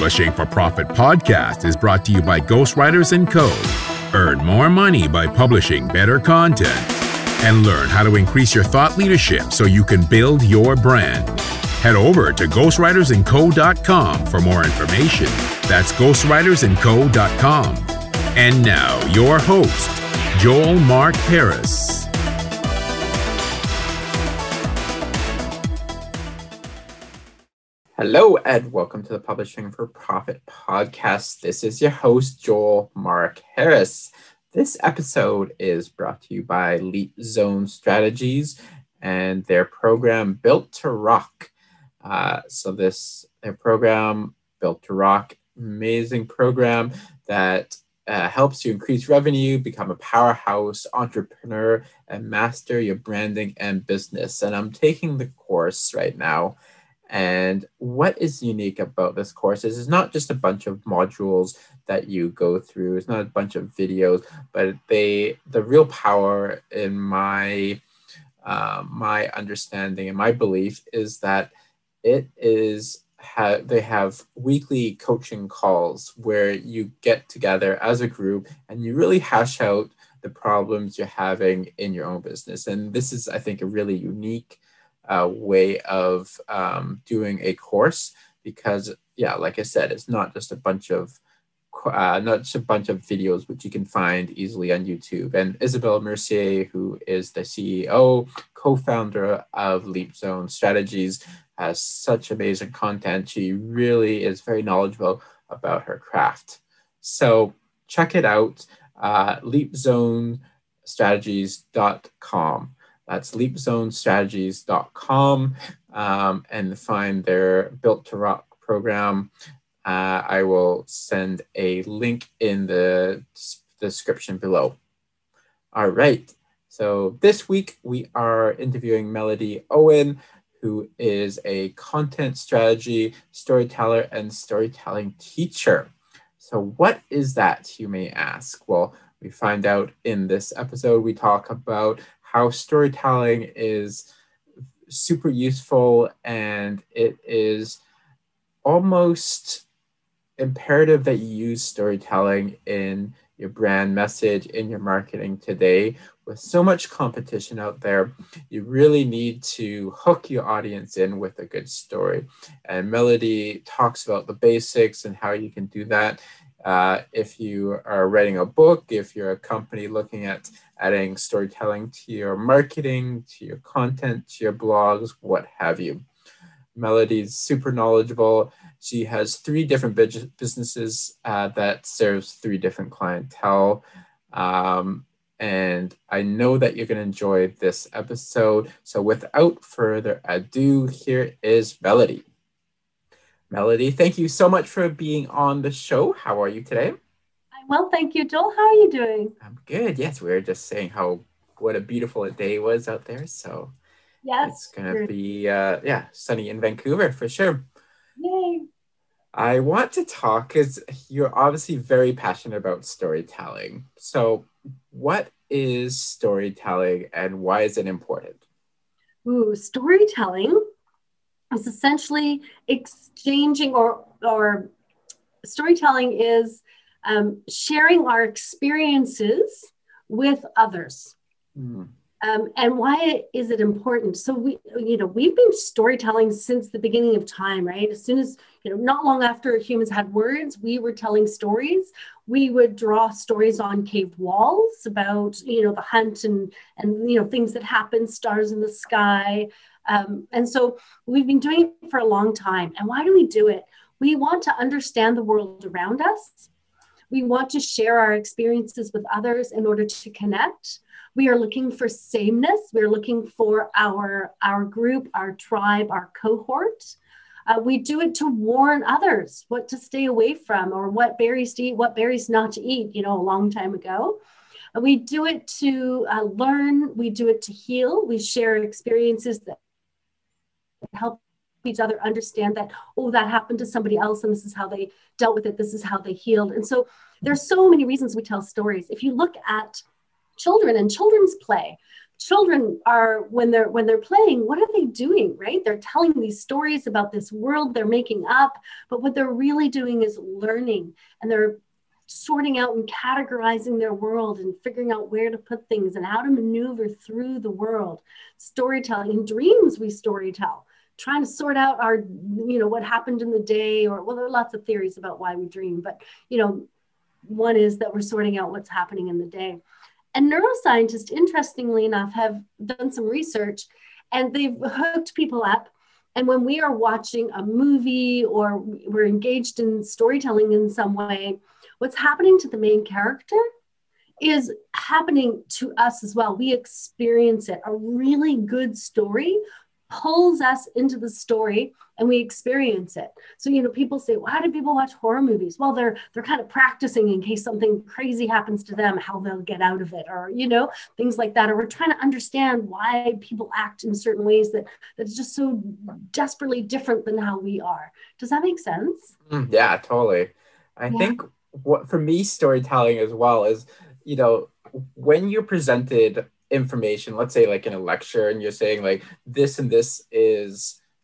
Publishing for Profit podcast is brought to you by Ghostwriters and Co. Earn more money by publishing better content and learn how to increase your thought leadership so you can build your brand. Head over to ghostwritersandco.com for more information. That's ghostwritersandco.com. And now, your host, Joel Mark Harris. Hello, and welcome to the Publishing for Profit podcast. This is your host, Joel Mark Harris. This episode is brought to you by Leap Zone Strategies and their program, Built to Rock. Their program, Built to Rock, amazing program that helps you increase revenue, become a powerhouse entrepreneur, and master your branding and business. And I'm taking the course right now. And what is unique about this course is it's not just a bunch of modules that you go through. It's not a bunch of videos, but the real power in my understanding and my belief is that they have weekly coaching calls where you get together as a group and you really hash out the problems you're having in your own business. And this is, I think, a really unique way of doing a course because, yeah, like I said, it's not just a bunch of videos, which you can find easily on YouTube. And Isabelle Mercier, who is the CEO, co-founder of Leap Zone Strategies, has such amazing content. She really is very knowledgeable about her craft. So check it out, leapzonestrategies.com. That's leapzonestrategies.com, and find their Built to Rock program. I will send a link in the description below. All right. So this week we are interviewing Melody Owen, who is a content strategy storyteller and storytelling teacher. So what is that, you may ask? Well, we find out in this episode. We talk about how storytelling is super useful and it is almost imperative that you use storytelling in your brand message, in your marketing today. With so much competition out there, you really need to hook your audience in with a good story. And Melody talks about the basics and how you can do that. If you are writing a book, if you're a company looking at adding storytelling to your marketing, to your content, to your blogs, what have you. Melody's super knowledgeable. She has three different businesses that serves three different clientele. And I know that you're going to enjoy this episode. So without further ado, here is Melody. Melody, thank you so much for being on the show. How are you today? I'm well, thank you, Joel. How are you doing? I'm good. Yes, we were just saying what a beautiful day was out there. So yes, it's going to be sunny in Vancouver for sure. Yay! I want to talk because you're obviously very passionate about storytelling. So what is storytelling and why is it important? Ooh, storytelling. It's essentially exchanging or storytelling is sharing our experiences with others. Mm. And why is it important? So we've been storytelling since the beginning of time, right? As soon as, not long after humans had words, we were telling stories. We would draw stories on cave walls about, the hunt and things that happen, stars in the sky. And so we've been doing it for a long time. And why do we do it? We want to understand the world around us. We want to share our experiences with others in order to connect. We are looking for sameness. We're looking for our group, our tribe, our cohort. We do it to warn others what to stay away from or what berries to eat, what berries not to eat, a long time ago. We do it to learn. We do it to heal. We share experiences that help each other understand that, oh, that happened to somebody else and this is how they dealt with it. This is how they healed. And so there's so many reasons we tell stories. If you look at children and children's play, children are, when they're playing, what are they doing, right? They're telling these stories about this world they're making up, but what they're really doing is learning, and they're sorting out and categorizing their world and figuring out where to put things and how to maneuver through the world. Storytelling in dreams, we storytell, trying to sort out our, what happened in the day, or, well, there are lots of theories about why we dream, but, one is that we're sorting out what's happening in the day. And neuroscientists, interestingly enough, have done some research, and they've hooked people up. And when we are watching a movie or we're engaged in storytelling in some way, what's happening to the main character is happening to us as well. We experience it. A really good story pulls us into the story and we experience it. So, people say, why do people watch horror movies? Well, they're kind of practicing in case something crazy happens to them, how they'll get out of it, or, things like that. Or we're trying to understand why people act in certain ways that's just so desperately different than how we are. Does that make sense? Yeah, totally. I think what for me storytelling as well is, when you're presented information, let's say like in a lecture, and you're saying like this and this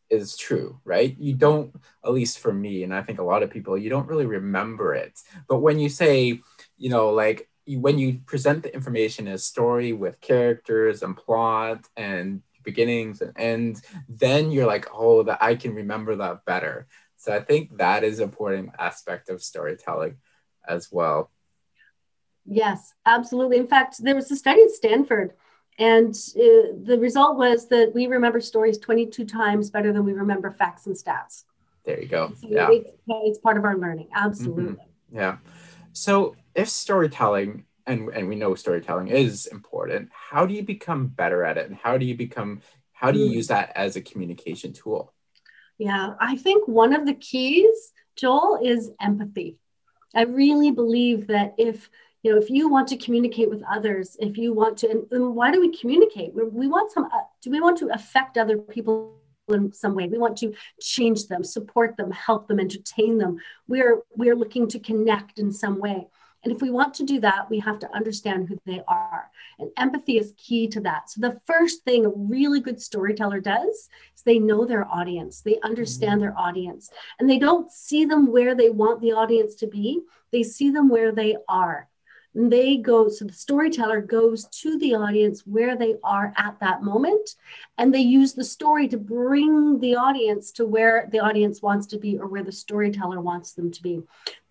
is true, right? You don't, at least for me, and I think a lot of people, you don't really remember it. But when you say, when you present the information as story with characters and plot and beginnings and ends, then you're like, oh, that I can remember that better. So I think that is an important aspect of storytelling as well. Yes, absolutely. In fact, there was a study at Stanford, and the result was that we remember stories 22 times better than we remember facts and stats. There you go. So yeah. It's part of our learning. Absolutely. Mm-hmm. Yeah. So if storytelling, and we know storytelling is important, how do you become better at it? And how do you use that as a communication tool? Yeah, I think one of the keys, Joel, is empathy. I really believe that if you want to communicate with others, if you want to, and why do we communicate? We want to affect other people in some way. We want to change them, support them, help them, entertain them. We're looking to connect in some way. And if we want to do that, we have to understand who they are. And empathy is key to that. So the first thing a really good storyteller does is they know their audience. They understand their audience. And they don't see them where they want the audience to be. They see them where they are. And so the storyteller goes to the audience where they are at that moment, and they use the story to bring the audience to where the audience wants to be, or where the storyteller wants them to be.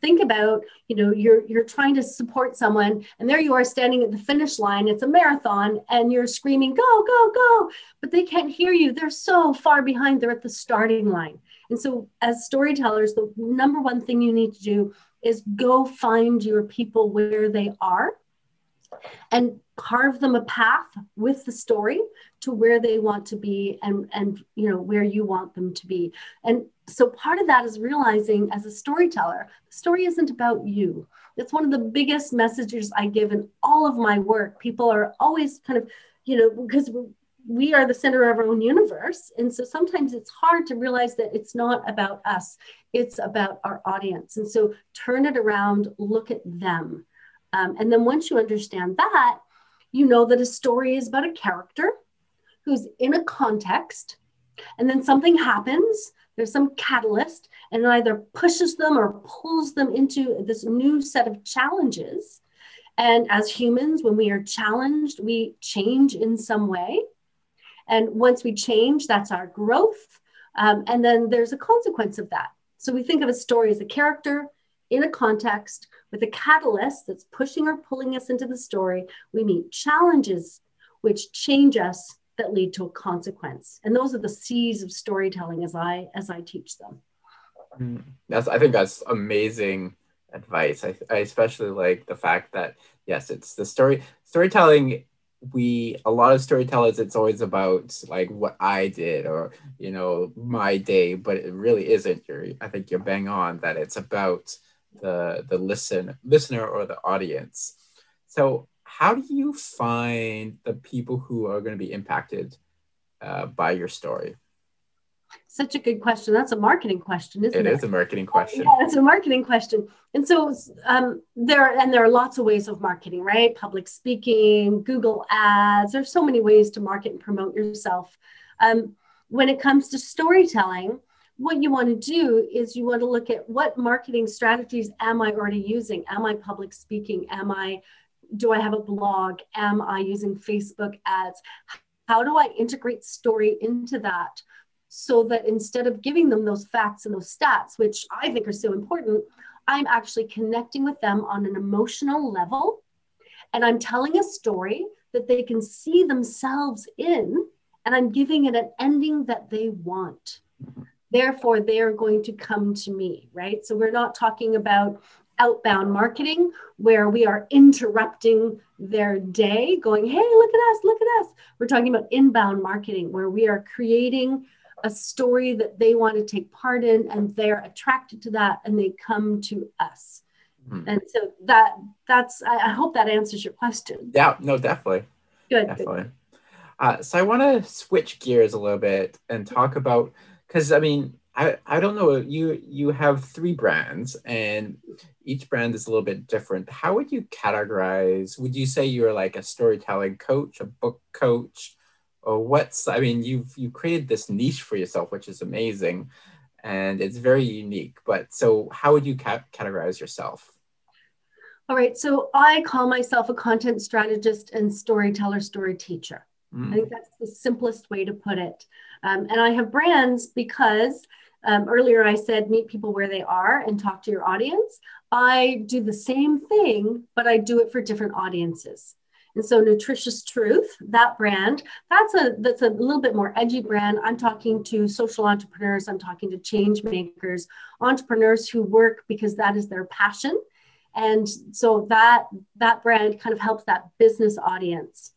Think about, you're trying to support someone, and there you are standing at the finish line. It's a marathon, and you're screaming, go, go, go, but they can't hear you. They're so far behind. They're at the starting line. And so as storytellers, the number one thing you need to do is go find your people where they are and carve them a path with the story to where they want to be and where you want them to be. And so part of that is realizing, as a storyteller, the story isn't about you. That's one of the biggest messages I give in all of my work. People are always kind of, because we are the center of our own universe. And so sometimes it's hard to realize that it's not about us, it's about our audience. And so turn it around, look at them. And then once you understand that, you know that a story is about a character who's in a context, and then something happens, there's some catalyst, and it either pushes them or pulls them into this new set of challenges. And as humans, when we are challenged, we change in some way. And once we change, that's our growth. And then there's a consequence of that. So we think of a story as a character in a context with a catalyst that's pushing or pulling us into the story. We meet challenges which change us that lead to a consequence. And those are the C's of storytelling as I teach them. I think that's amazing advice. I especially like the fact that, yes, it's the storytelling. A lot of storytellers, it's always about like what I did or my day, but it really isn't. I think you're bang on that it's about the listener or the audience. So how do you find the people who are going to be impacted by your story? Such a good question. That's a marketing question, isn't it? It is a marketing question. Yeah, it's a marketing question. And so there are lots of ways of marketing, right? Public speaking, Google ads. There's so many ways to market and promote yourself. When it comes to storytelling, what you want to do is you want to look at what marketing strategies am I already using? Am I public speaking? Do I have a blog? Am I using Facebook ads? How do I integrate story into that so that instead of giving them those facts and those stats, which I think are so important, I'm actually connecting with them on an emotional level, and I'm telling a story that they can see themselves in, and I'm giving it an ending that they want. Therefore, they are going to come to me, right? So we're not talking about outbound marketing where we are interrupting their day going, hey, look at us, look at us. We're talking about inbound marketing where we are creating a story that they want to take part in, and they're attracted to that and they come to us. Mm-hmm. And so that's, I hope that answers your question. Yeah, no, definitely. Good. Definitely. So I want to switch gears a little bit and talk about, because I mean, I don't know, you have three brands and each brand is a little bit different. How would you categorize, would you say you're like a storytelling coach, a book coach, or what's, I mean, you've created this niche for yourself, which is amazing and it's very unique, but so how would you categorize yourself? All right, so I call myself a content strategist and storyteller, story teacher. Mm. I think that's the simplest way to put it. And I have brands because earlier I said, meet people where they are and talk to your audience. I do the same thing, but I do it for different audiences. And so Nutritious Truth, that brand, that's a little bit more edgy brand. I'm talking to social entrepreneurs. I'm talking to change makers, entrepreneurs who work because that is their passion. And so that brand kind of helps that business audience.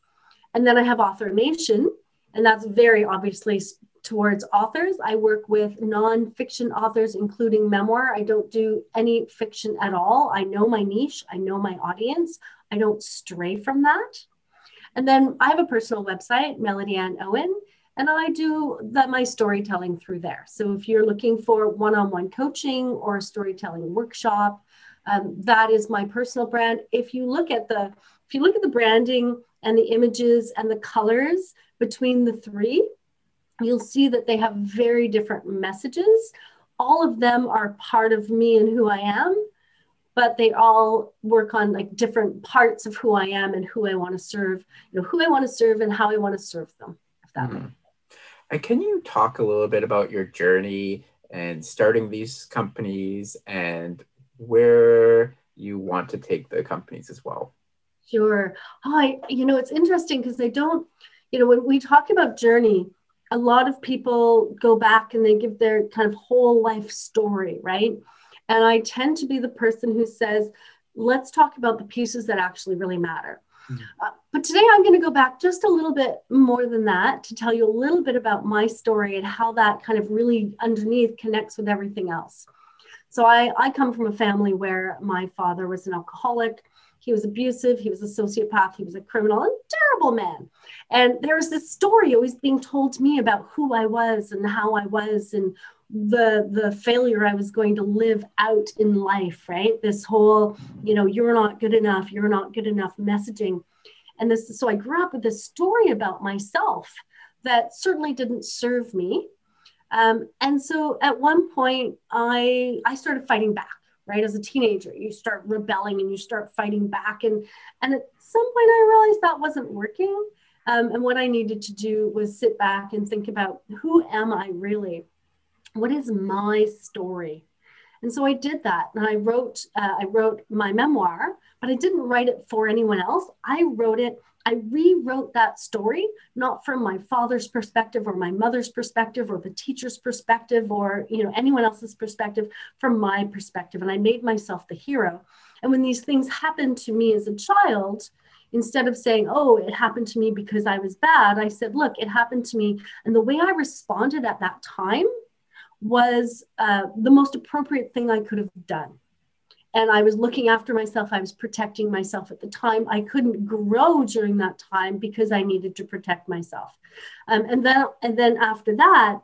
And then I have Author Nation, and that's very obviously towards authors. I work with nonfiction authors, including memoir. I don't do any fiction at all. I know my niche. I know my audience. I don't stray from that. And then I have a personal website, Melody Ann Owen, and I do my storytelling through there. So if you're looking for one-on-one coaching or a storytelling workshop, that is my personal brand. If you look at the branding and the images and the colors between the three, you'll see that they have very different messages. All of them are part of me and who I am, but they all work on like different parts of who I am and who I want to serve, you know, who I want to serve and how I want to serve them, if that makes sense. And can you talk a little bit about your journey and starting these companies and where you want to take the companies as well? Sure. It's interesting because they don't, when we talk about journey, a lot of people go back and they give their kind of whole life story, right? And I tend to be the person who says, let's talk about the pieces that actually really matter. Mm-hmm. But today I'm going to go back just a little bit more than that to tell you a little bit about my story and how that kind of really underneath connects with everything else. So I come from a family where my father was an alcoholic. He was abusive, he was a sociopath, he was a criminal and terrible man. And there was this story always being told to me about who I was and how I was and the failure I was going to live out in life, right? This whole, you're not good enough messaging. And this, so I grew up with this story about myself that certainly didn't serve me. And so at one point I started fighting back. Right? As a teenager, you start rebelling and you start fighting back. And at some point I realized that wasn't working. And what I needed to do was sit back and think about, who am I really? What is my story? And so I did that. And I wrote my memoir, but I didn't write it for anyone else. I rewrote that story, not from my father's perspective or my mother's perspective or the teacher's perspective or anyone else's perspective, from my perspective. And I made myself the hero. And when these things happened to me as a child, instead of saying, oh, it happened to me because I was bad, I said, look, it happened to me. And the way I responded at that time was the most appropriate thing I could have done. And I was looking after myself. I was protecting myself at the time. I couldn't grow during that time because I needed to protect myself. And then after that,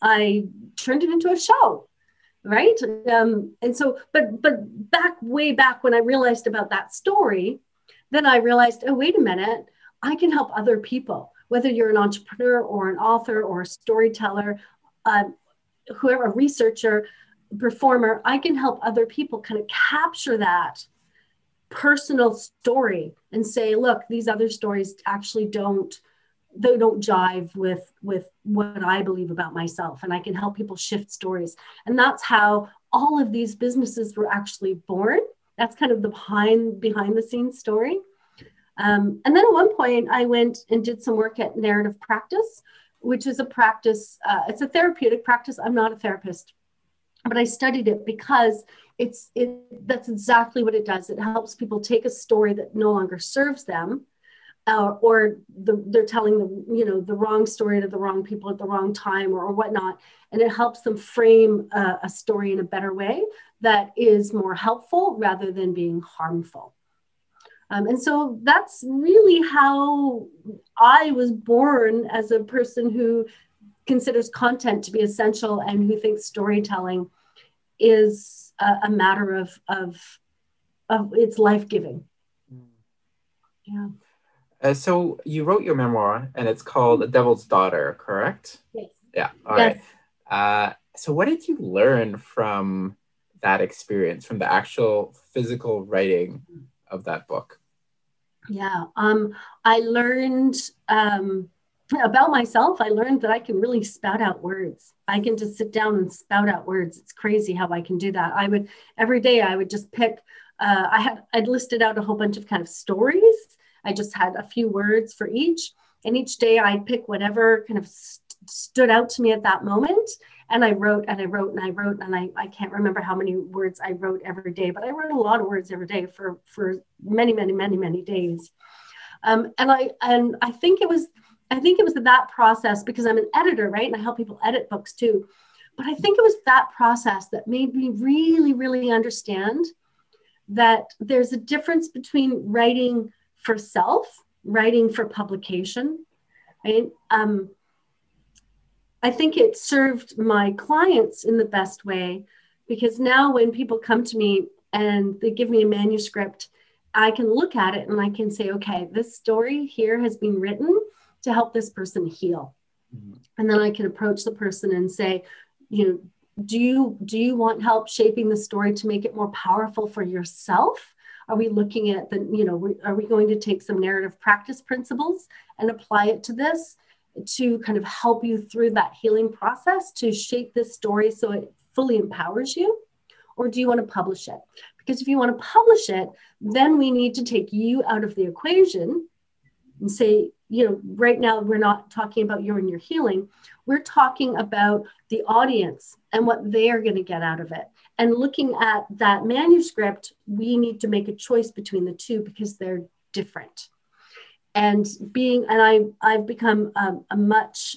I turned it into a show, right? And so, but back way back when I realized about that story, then I realized, oh, wait a minute, I can help other people, whether you're an entrepreneur or an author or a storyteller, whoever, a researcher, performer, I can help other people kind of capture that personal story and say, look, these other stories actually don't jive with what I believe about myself. And I can help people shift stories. And that's how all of these businesses were actually born. That's kind of the behind the scenes story. And then at one point I went and did some work at Narrative Practice, which is a practice, it's a therapeutic practice. I'm not a therapist, but I studied it because that's exactly what it does. It helps people take a story that no longer serves them, they're telling the wrong story to the wrong people at the wrong time or whatnot. And it helps them frame a story in a better way that is more helpful rather than being harmful. And so that's really how I was born as a person who considers content to be essential and who thinks storytelling is a matter of it's life-giving. Yeah. So you wrote your memoir, and it's called The Devil's Daughter, correct? Yes. Yeah. All yes. right. So what did you learn from that experience, from the actual physical writing of that book? Yeah. I learned about myself. I learned that I can really spout out words. I can just sit down and spout out words. It's crazy how I can do that. Every day I would just pick, I'd listed out a whole bunch of kind of stories. I just had a few words for each. And each day I'd pick whatever kind of stood out to me at that moment. And I wrote and I wrote and I wrote. And I can't remember how many words I wrote every day, but I wrote a lot of words every day for many, many, many, many days. And I think it was that process, because I'm an editor, right? And I help people edit books too. But I think it was that process that made me really, really understand that there's a difference between writing for self, writing for publication, right? I think it served my clients in the best way, because now when people come to me and they give me a manuscript, I can look at it and I can say, okay, this story here has been written to help this person heal. Mm-hmm. And then I can approach the person and say, you know, do you want help shaping the story to make it more powerful for yourself? Are we looking at are we going to take some narrative practice principles and apply it to this to kind of help you through that healing process to shape this story so it fully empowers you? Or do you want to publish it? Because if you want to publish it, then we need to take you out of the equation and say, you know, right now we're not talking about you and your healing. We're talking about the audience and what they are going to get out of it. And looking at that manuscript, we need to make a choice between the two because they're different. And I've become a much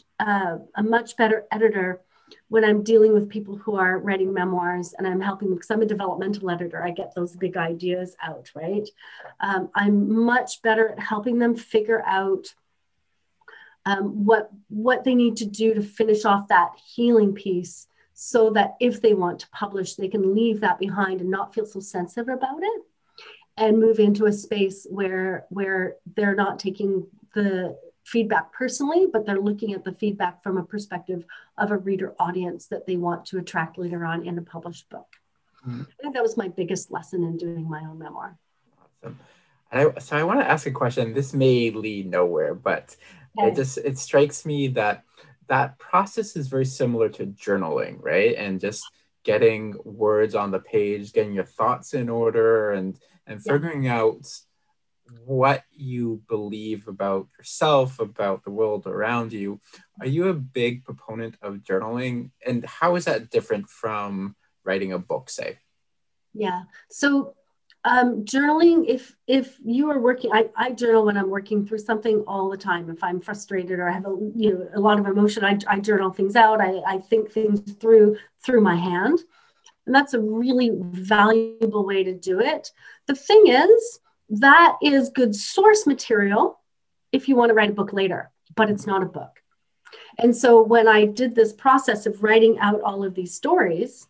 better editor when I'm dealing with people who are writing memoirs and I'm helping them, because I'm a developmental editor. I get those big ideas out, right? I'm much better at helping them figure out what they need to do to finish off that healing piece, so that if they want to publish, they can leave that behind and not feel so sensitive about it and move into a space where they're not taking the feedback personally, but they're looking at the feedback from a perspective of a reader audience that they want to attract later on in a published book. Mm-hmm. I think that was my biggest lesson in doing my own memoir. Awesome. And so I want to ask a question. This may lead nowhere, but okay. It strikes me that process is very similar to journaling, right? And just getting words on the page, getting your thoughts in order and figuring out what you believe about yourself, about the world around you. Are you a big proponent of journaling? And how is that different from writing a book, say? Yeah, so journaling, if you are working, I journal when I'm working through something all the time. If I'm frustrated or I have a lot of emotion, I journal things out. I think things through my hand. And that's a really valuable way to do it. The thing is, that is good source material if you want to write a book later, but it's not a book. And so when I did this process of writing out all of these stories,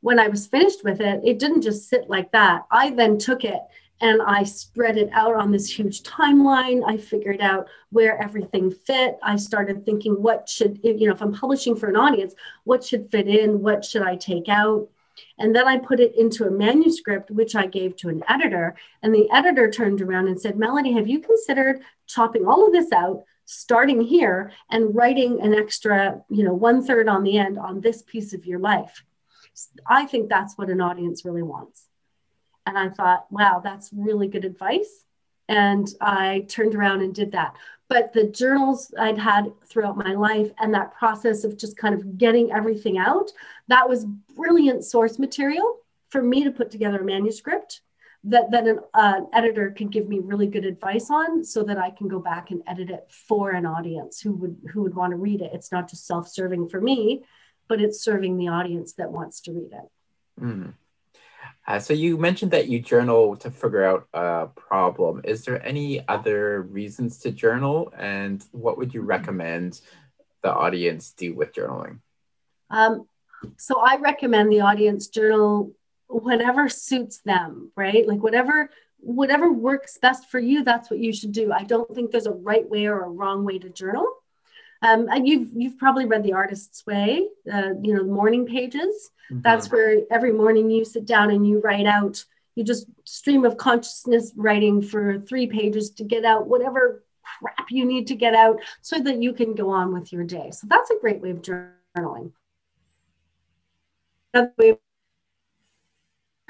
when I was finished with it, it didn't just sit like that. I then took it and I spread it out on this huge timeline. I figured out where everything fit. I started thinking, what should, if I'm publishing for an audience, what should fit in? What should I take out? And then I put it into a manuscript, which I gave to an editor. And the editor turned around and said, Melody, have you considered chopping all of this out, starting here and writing an extra, 1/3 on the end on this piece of your life? I think that's what an audience really wants. And I thought, wow, that's really good advice. And I turned around and did that. But the journals I'd had throughout my life and that process of just kind of getting everything out, that was brilliant source material for me to put together a manuscript that then an editor could give me really good advice on, so that I can go back and edit it for an audience who would want to read it. It's not just self-serving for me, but it's serving the audience that wants to read it. Mm. So you mentioned that you journal to figure out a problem. Is there any other reasons to journal? And what would you recommend the audience do with journaling? So I recommend the audience journal whatever suits them, right? Like whatever works best for you, that's what you should do. I don't think there's a right way or a wrong way to journal. And you've probably read The Artist's Way, morning pages. Mm-hmm. That's where every morning you sit down and you write out, you just stream of consciousness writing for 3 pages to get out whatever crap you need to get out so that you can go on with your day. So that's a great way of journaling. Another way of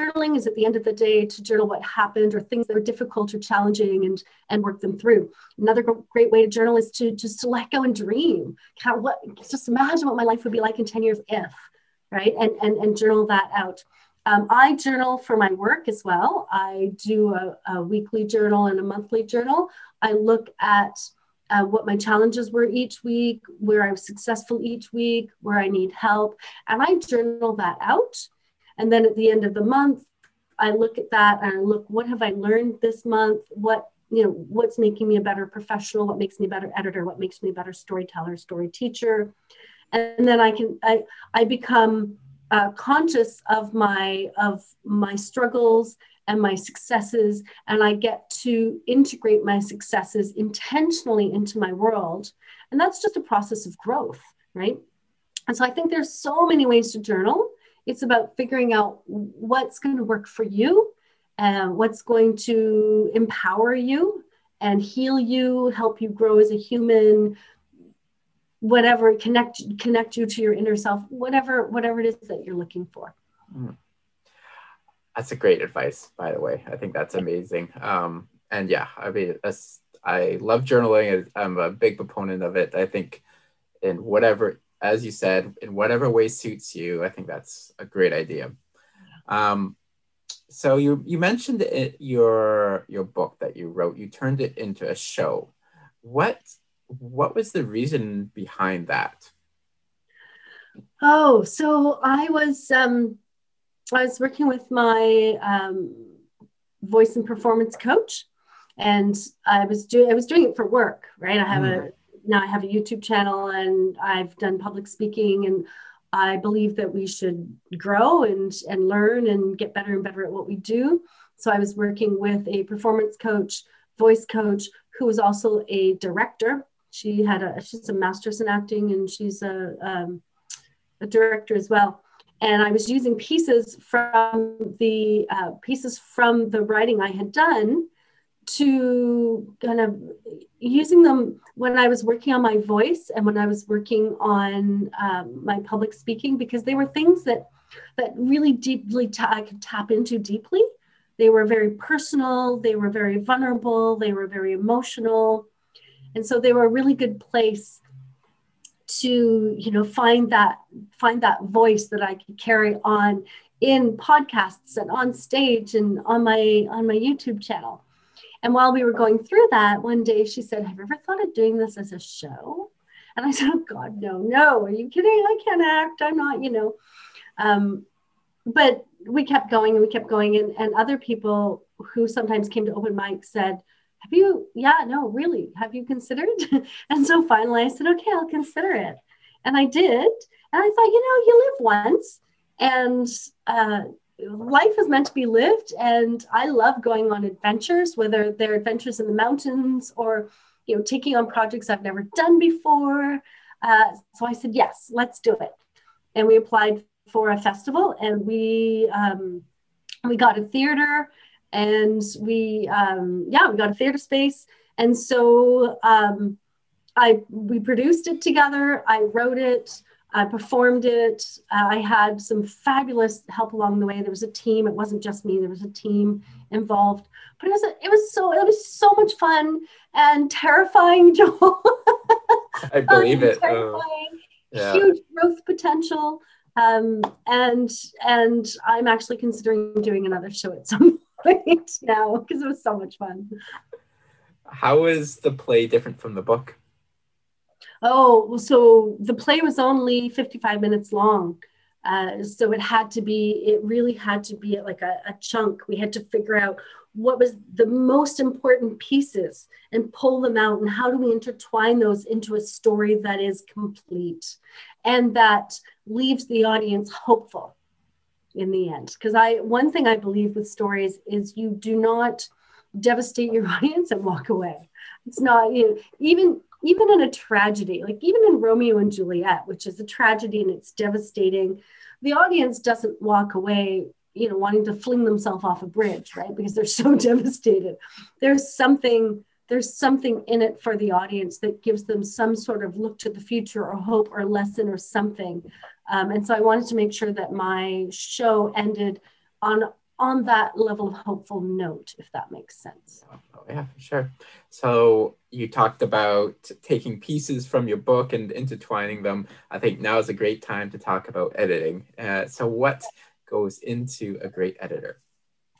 journaling is at the end of the day to journal what happened or things that are difficult or challenging and work them through. Another great way to journal is to just to let go and dream. Just imagine what my life would be like in 10 years if, right? And journal that out. I journal for my work as well. I do a weekly journal and a monthly journal. I look at what my challenges were each week, where I was successful each week, where I need help. And I journal that out. And then at the end of the month, I look at that and I look, what have I learned this month? What's making me a better professional? What makes me a better editor? What makes me a better storyteller, story teacher? And then I become conscious of my struggles and my successes. And I get to integrate my successes intentionally into my world. And that's just a process of growth, right? And so I think there's so many ways to journal. It's about figuring out what's going to work for you and what's going to empower you and heal you, help you grow as a human, whatever, connect you to your inner self, whatever it is that you're looking for. Mm. That's a great advice, by the way. I think that's amazing. And yeah, I mean, I love journaling. I'm a big proponent of it. I think in whatever, as you said, in whatever way suits you, I think that's a great idea. So you mentioned it, your book that you wrote, you turned it into a show. What was the reason behind that? Oh, so I was working with my voice and performance coach, and I was doing it for work, right? Now I have a YouTube channel and I've done public speaking, and I believe that we should grow and learn and get better and better at what we do. So I was working with a performance coach, voice coach, who was also a director. She had she's a master's in acting, and she's a director as well. And I was using pieces from the writing I had done, to kind of using them when I was working on my voice and when I was working on my public speaking, because they were things that really deeply I could tap into deeply. They were very personal. They were very vulnerable. They were very emotional. And so they were a really good place to, find that voice that I could carry on in podcasts and on stage and on my YouTube channel. And while we were going through that, one day she said, have you ever thought of doing this as a show? And I said, oh God, no, are you kidding? I can't act, I'm not, But we kept going and other people who sometimes came to open mic said, have you considered? And so finally I said, okay, I'll consider it. And I did. And I thought, you live once, and life is meant to be lived. And I love going on adventures, whether they're adventures in the mountains or, taking on projects I've never done before. So I said, yes, let's do it. And we applied for a festival, and we got a theater, and we got a theater space. And so we produced it together. I wrote it. I performed it. I had some fabulous help along the way. There was a team. It wasn't just me. There was a team involved, but it was so much fun and terrifying, Joel. I believe it. Yeah. Huge growth potential. And I'm actually considering doing another show at some point now, because it was so much fun. How is the play different from the book? Oh, so the play was only 55 minutes long. So it really had to be like a chunk. We had to figure out what was the most important pieces and pull them out, and how do we intertwine those into a story that is complete and that leaves the audience hopeful in the end. Because one thing I believe with stories is you do not devastate your audience and walk away. It's not, even in a tragedy, like even in Romeo and Juliet, which is a tragedy and it's devastating, the audience doesn't walk away, wanting to fling themselves off a bridge, right? Because they're so devastated. There's something in it for the audience that gives them some sort of look to the future or hope or lesson or something. And so I wanted to make sure that my show ended on that level of hopeful note, if that makes sense. Oh, yeah, for sure. So you talked about taking pieces from your book and intertwining them. I think now is a great time to talk about editing. So what goes into a great editor?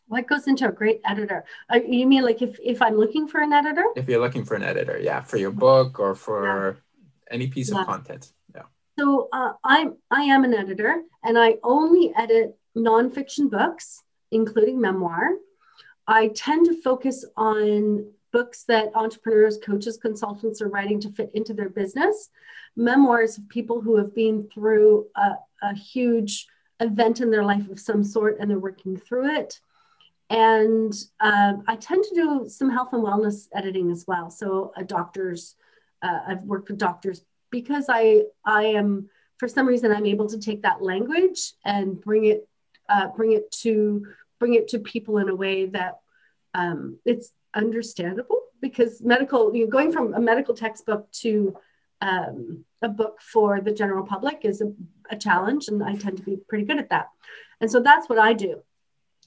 What goes into a great editor? You mean like if I'm looking for an editor? If you're looking for an editor, yeah, for your book or for any piece of content. Yeah. So I am an editor, and I only edit nonfiction books, including memoir. I tend to focus on books that entrepreneurs, coaches, consultants are writing to fit into their business. Memoirs of people who have been through a huge event in their life of some sort, and they're working through it. And I tend to do some health and wellness editing as well. So I've worked with doctors, because I am, for some reason, I'm able to take that language and bring it to people in a way that it's understandable, because going from a medical textbook to a book for the general public is a challenge, and I tend to be pretty good at that. And so that's what I do.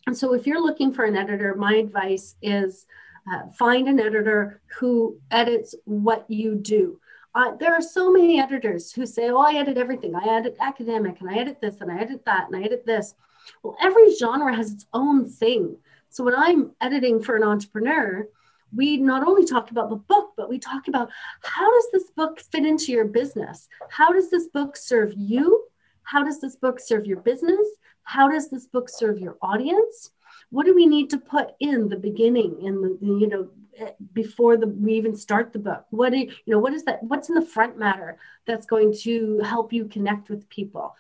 And so if you're looking for an editor, my advice is find an editor who edits what you do. There are so many editors who say, oh, I edit everything. I edit academic, and I edit this, and I edit that, and I edit this. Well, every genre has its own thing. So when I'm editing for an entrepreneur, we not only talk about the book, but we talk about, how does this book fit into your business? How does this book serve you? How does this book serve your business? How does this book serve your audience? What do we need to put in the beginning, in the, before we even start the book? What's in the front matter that's going to help you connect with people?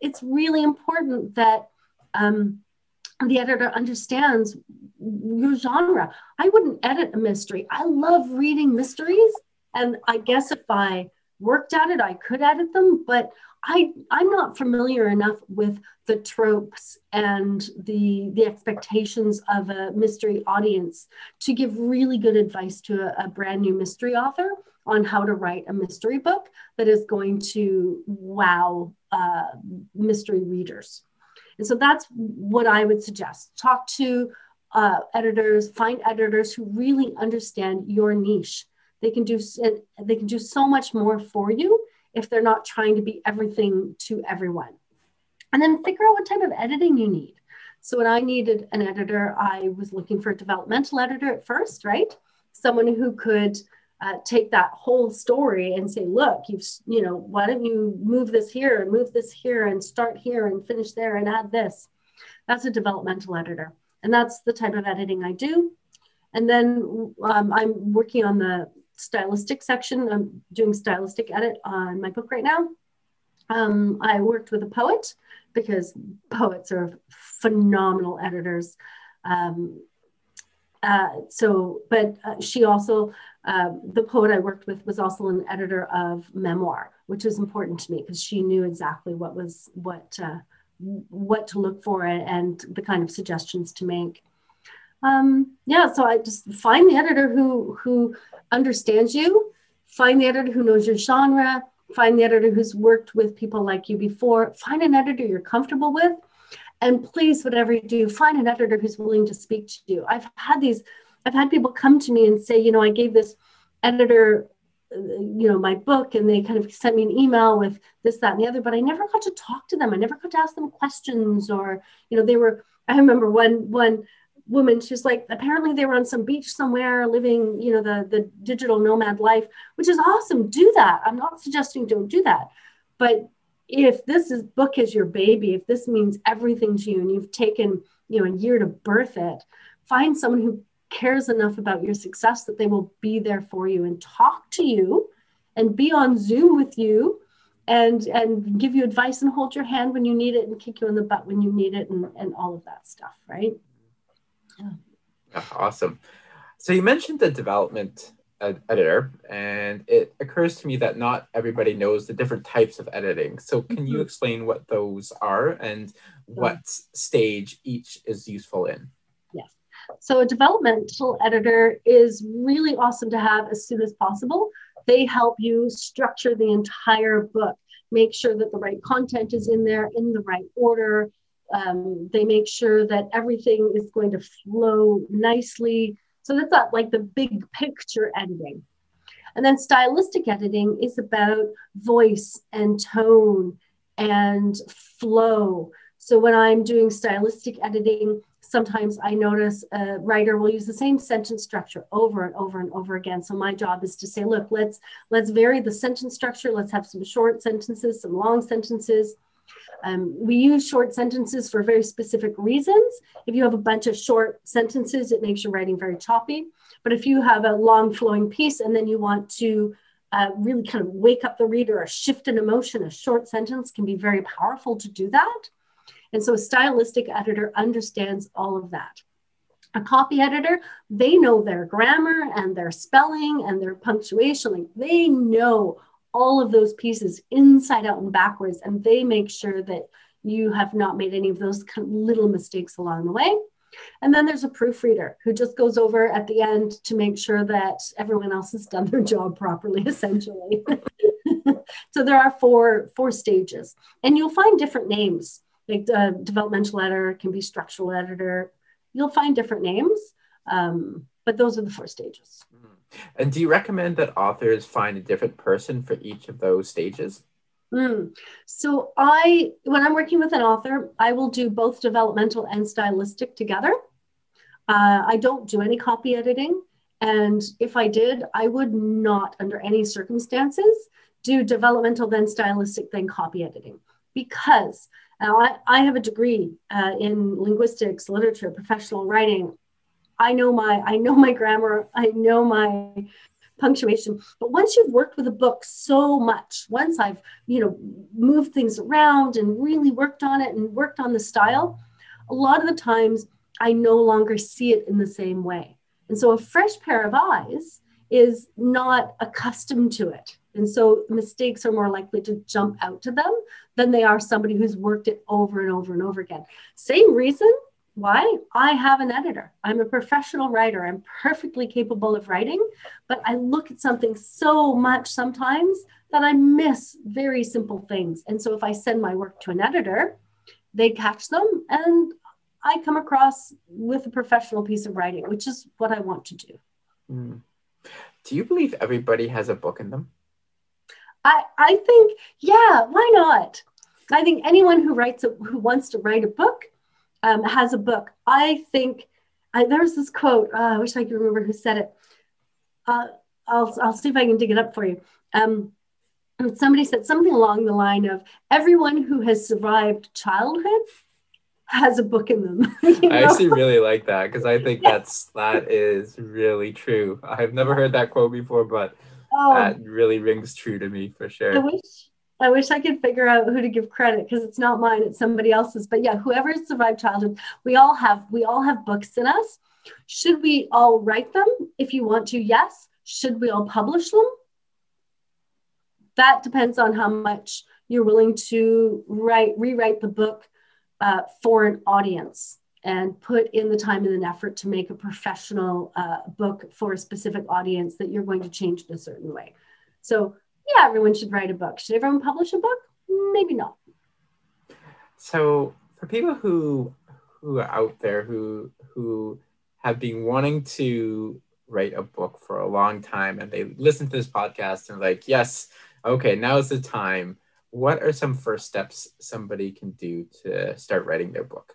It's really important that the editor understands your genre. I wouldn't edit a mystery. I love reading mysteries, and I guess if I worked at it, I could edit them, but I'm not familiar enough with the tropes and the expectations of a mystery audience to give really good advice to a brand new mystery author on how to write a mystery book that is going to wow mystery readers. And so that's what I would suggest. Talk to editors, find editors who really understand your niche. They can do so much more for you if they're not trying to be everything to everyone. And then figure out what type of editing you need. So when I needed an editor, I was looking for a developmental editor at first, right? Someone who could take that whole story and say, look, why don't you move this here and start here and finish there and add this. That's a developmental editor. And that's the type of editing I do. And then I'm working on the stylistic section. I'm doing stylistic edit on my book right now. I worked with a poet because poets are phenomenal editors. She also, the poet I worked with was also an editor of memoir, which was important to me because she knew exactly what to look for and the kind of suggestions to make. So I just find the editor who understands you, find the editor who knows your genre, find the editor who's worked with people like you before, find an editor you're comfortable with. And please, whatever you do, find an editor who's willing to speak to you. I've had people come to me and say, you know, I gave this editor, you know, my book, and they kind of sent me an email with this, that, and the other, but I never got to talk to them. I never got to ask them questions, or, you know, I remember one woman, she's like, apparently they were on some beach somewhere living, you know, the digital nomad life, which is awesome. Do that. I'm not suggesting don't do that, but if this book is your baby, if this means everything to you and you've taken, you know, a year to birth it, find someone who cares enough about your success that they will be there for you and talk to you and be on Zoom with you and give you advice and hold your hand when you need it and kick you in the butt when you need it and all of that stuff, right? Yeah. Awesome. So you mentioned the development editor, and it occurs to me that not everybody knows the different types of editing. So can you explain what those are and what stage each is useful in? Yes. So a developmental editor is really awesome to have as soon as possible. They help you structure the entire book, make sure that the right content is in there in the right order. They make sure that everything is going to flow nicely. So that's not like the big picture editing. And then stylistic editing is about voice and tone and flow. So when I'm doing stylistic editing, sometimes I notice a writer will use the same sentence structure over and over and over again. So my job is to say, look, let's vary the sentence structure. Let's have some short sentences, some long sentences. We use short sentences for very specific reasons. If you have a bunch of short sentences, it makes your writing very choppy. But if you have a long flowing piece and then you want to really kind of wake up the reader or shift an emotion, a short sentence can be very powerful to do that. And so a stylistic editor understands all of that. A copy editor, they know their grammar and their spelling and their punctuation. Like they know all of those pieces inside out and backwards, and they make sure that you have not made any of those kind of little mistakes along the way. And then there's a proofreader who just goes over at the end to make sure that everyone else has done their job properly, essentially. So there are four stages, and you'll find different names. Like developmental editor can be structural editor. You'll find different names, but those are the four stages. And do you recommend that authors find a different person for each of those stages? So when I'm working with an author, I will do both developmental and stylistic together. I don't do any copy editing. And if I did, I would not under any circumstances do developmental, then stylistic, then copy editing. Because I have a degree in linguistics, literature, professional writing. I know my grammar, I know my punctuation, but once you've worked with a book so much, once I've, you know, moved things around and really worked on it and worked on the style, a lot of the times I no longer see it in the same way. And so a fresh pair of eyes is not accustomed to it. And so mistakes are more likely to jump out to them than they are somebody who's worked it over and over and over again. Same reason why? I have an editor. I'm a professional writer. I'm perfectly capable of writing, but I look at something so much sometimes that I miss very simple things. And so if I send my work to an editor, they catch them and I come across with a professional piece of writing, which is what I want to do. Do you believe everybody has a book in them? I think, yeah, why not? I think anyone who wants to write a book has a book. I think there's this quote. I wish I could remember who said it. I'll see if I can dig it up for you. Somebody said something along the line of, everyone who has survived childhood has a book in them. I actually really like that, because I think that is really true. I've never heard that quote before, but that really rings true to me for sure. I wish I could figure out who to give credit, because it's not mine, it's somebody else's. But yeah, whoever survived childhood, we all have books in us. Should we all write them? If you want to, yes. Should we all publish them? That depends on how much you're willing to rewrite the book for an audience and put in the time and an effort to make a professional book for a specific audience that you're going to change in a certain way. So yeah, everyone should write a book. Should everyone publish a book? Maybe not. So for people who are out there who have been wanting to write a book for a long time, and they listen to this podcast and like, yes, okay, now's the time. What are some first steps somebody can do to start writing their book?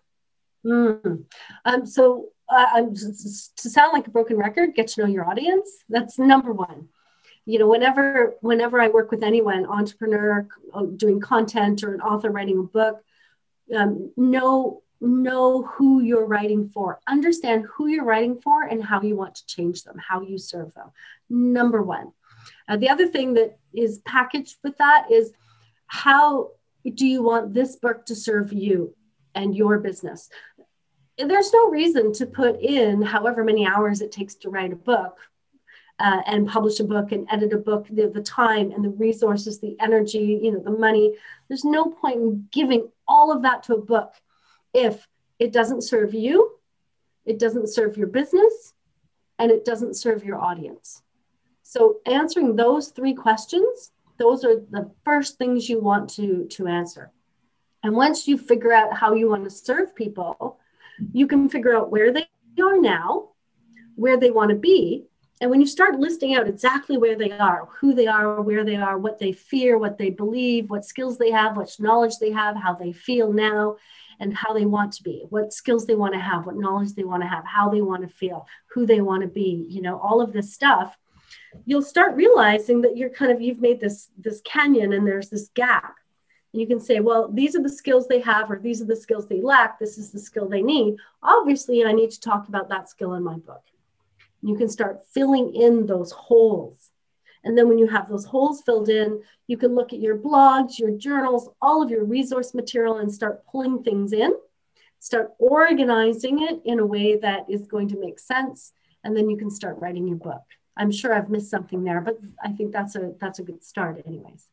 I'm just, to sound like a broken record, get to know your audience. That's number one. You know, whenever I work with anyone, entrepreneur doing content or an author writing a book, know who you're writing for, understand who you're writing for and how you want to change them, how you serve them. Number one. The other thing that is packaged with that is, how do you want this book to serve you and your business? There's no reason to put in however many hours it takes to write a book and publish a book and edit a book, the time and the resources, the energy, the money. There's no point in giving all of that to a book if it doesn't serve you, it doesn't serve your business, and it doesn't serve your audience. So answering those three questions, those are the first things you want to answer. And once you figure out how you want to serve people, you can figure out where they are now, where they want to be. And when you start listing out exactly where they are, who they are, where they are, what they fear, what they believe, what skills they have, what knowledge they have, how they feel now, and how they want to be, what skills they want to have, what knowledge they want to have, how they want to feel, who they want to be, all of this stuff, you'll start realizing that you've made this canyon and there's this gap. And you can say, well, these are the skills they have, or these are the skills they lack. This is the skill they need. Obviously, I need to talk about that skill in my book. And you can start filling in those holes. And then when you have those holes filled in, you can look at your blogs, your journals, all of your resource material and start pulling things in, start organizing it in a way that is going to make sense. And then you can start writing your book. I'm sure I've missed something there, but I think that's a good start anyways.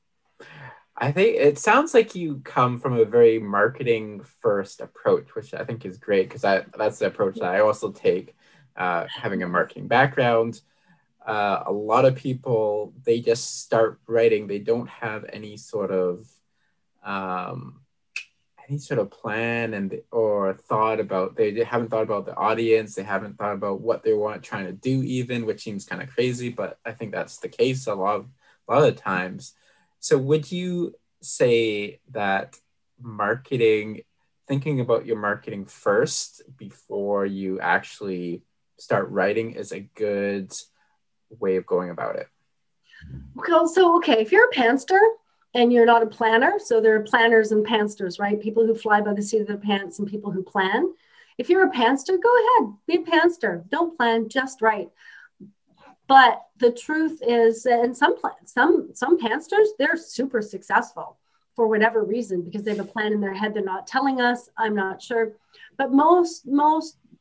I think it sounds like you come from a very marketing first approach, which I think is great, because that's the approach that I also take, having a marketing background. A lot of people, they just start writing. They don't have any sort of plan or thought about, they haven't thought about the audience, they haven't thought about what they want trying to do even, which seems kind of crazy, but I think that's the case a lot of the times. So would you say that thinking about your marketing first before you actually start writing is a good way of going about it? Okay, if you're a pantser, and you're not a planner. So there are planners and pansters, right? People who fly by the seat of their pants and people who plan. If you're a panster, go ahead, be a panster. Don't plan, just write. But the truth is, and some pansters, they're super successful for whatever reason, because they have a plan in their head. They're not telling us, I'm not sure. But most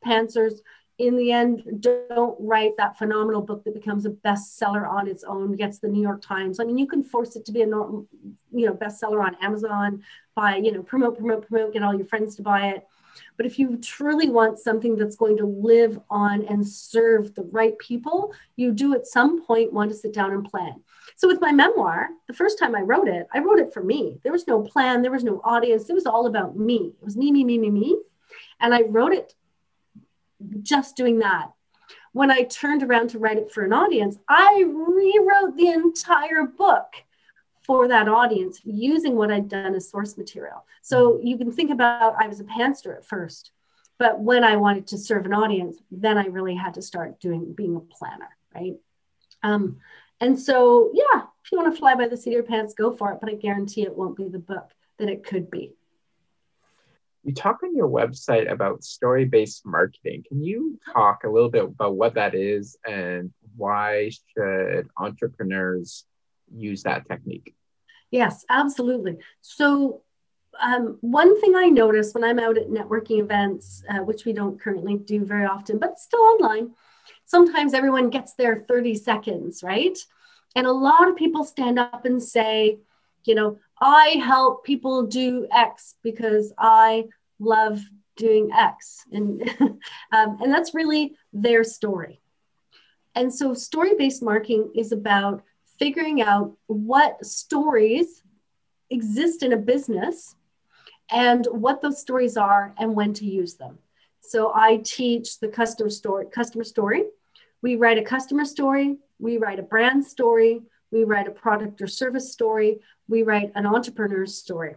pantsers in the end don't write that phenomenal book that becomes a bestseller on its own, gets the New York Times. I mean, you can force it to be a bestseller on Amazon by, promote, get all your friends to buy it. But if you truly want something that's going to live on and serve the right people, you do at some point want to sit down and plan. So with my memoir, the first time I wrote it for me. There was no plan. There was no audience. It was all about me. It was me. And I wrote it just doing that. When I turned around to write it for an audience, I rewrote the entire book for that audience using what I'd done as source material. So you can think about, I was a pantser at first, but when I wanted to serve an audience, then I really had to start being a planner, right? And so, yeah, if you want to fly by the seat of your pants, go for it, but I guarantee it won't be the book that it could be. You talk on your website about story-based marketing. Can you talk a little bit about what that is and why should entrepreneurs use that technique? Yes, absolutely. So one thing I notice when I'm out at networking events, which we don't currently do very often, but still online, sometimes everyone gets their 30 seconds, right? And a lot of people stand up and say, you know, I help people do X because I love doing X. And, and that's really their story. And so story-based marketing is about figuring out what stories exist in a business and what those stories are and when to use them. So I teach the customer story. We write a customer story. We write a brand story. We write a product or service story. We write an entrepreneur's story.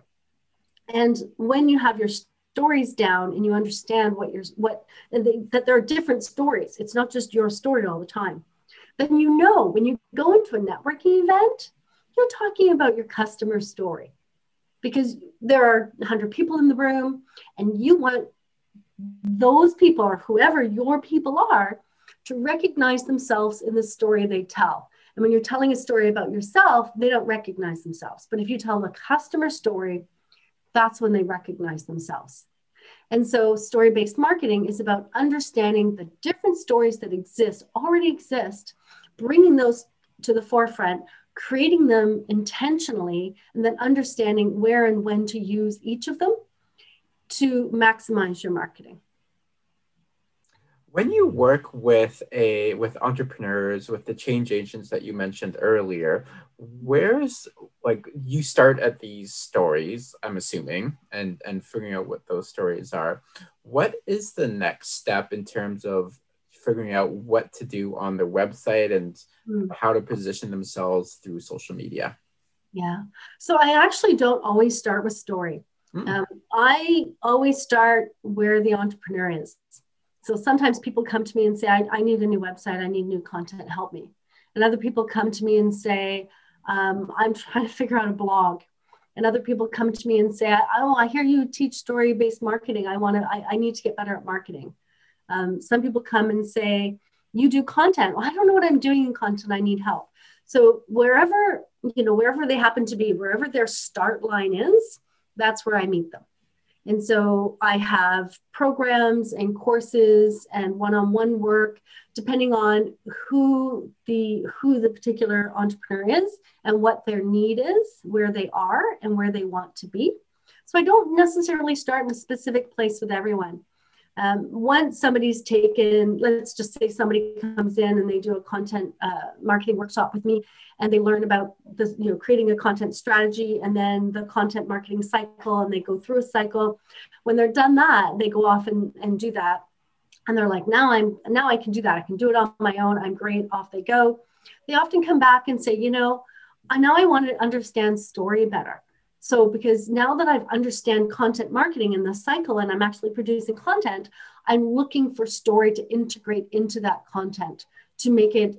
And when you have your stories down and you understand that there are different stories, it's not just your story all the time, then you know when you go into a networking event, you're talking about your customer story because there are 100 people in the room and you want those people or whoever your people are to recognize themselves in the story they tell. And when you're telling a story about yourself, they don't recognize themselves. But if you tell a customer story, that's when they recognize themselves. And so story-based marketing is about understanding the different stories that already exist, bringing those to the forefront, creating them intentionally, and then understanding where and when to use each of them to maximize your marketing. When you work with entrepreneurs, with the change agents that you mentioned earlier, you start at these stories, I'm assuming, and figuring out what those stories are. What is the next step in terms of figuring out what to do on their website and how to position themselves through social media? Yeah. So I actually don't always start with story. I always start where the entrepreneur is. So sometimes people come to me and say, I need a new website. I need new content. Help me. And other people come to me and say, I'm trying to figure out a blog. And other people come to me and say, oh, I hear you teach story-based marketing. I need to get better at marketing. Some people come and say, you do content. Well, I don't know what I'm doing in content. I need help. So wherever they happen to be, wherever their start line is, that's where I meet them. And so I have programs and courses and one-on-one work, depending on who the particular entrepreneur is and what their need is, where they are and where they want to be. So I don't necessarily start in a specific place with everyone. Once somebody's taken, let's just say somebody comes in and they do a content marketing workshop with me and they learn about this, creating a content strategy and then the content marketing cycle, and they go through a cycle. When they're done that, they go off and do that. And they're like, now I can do that. I can do it on my own. I'm great. Off they go. They often come back and say, now I want to understand story better. So because now that I've understand content marketing in the cycle and I'm actually producing content, I'm looking for story to integrate into that content to make it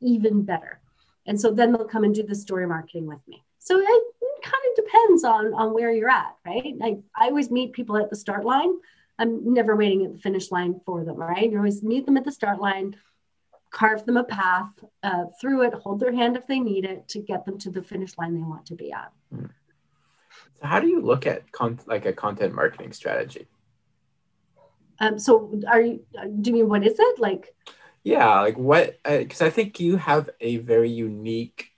even better. And so then they'll come and do the story marketing with me. So it kind of depends on where you're at, right? I always meet people at the start line. I'm never waiting at the finish line for them, right? You always meet them at the start line, carve them a path through it, hold their hand if they need it to get them to the finish line they want to be at. Mm. So how do you look at a content marketing strategy? Do you mean what is it? Because I think you have a very unique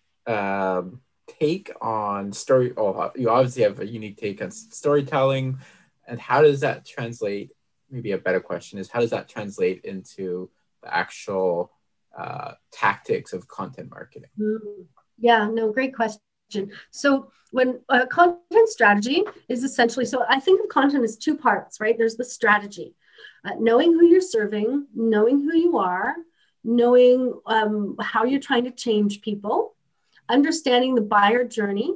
take on story. Oh, you obviously have a unique take on storytelling. And how does that translate? Maybe a better question is, how does that translate into the actual tactics of content marketing? Yeah, no, great question. So when a content strategy is essentially, so I think of content as two parts, right? There's the strategy, knowing who you're serving, knowing who you are, knowing how you're trying to change people, understanding the buyer journey,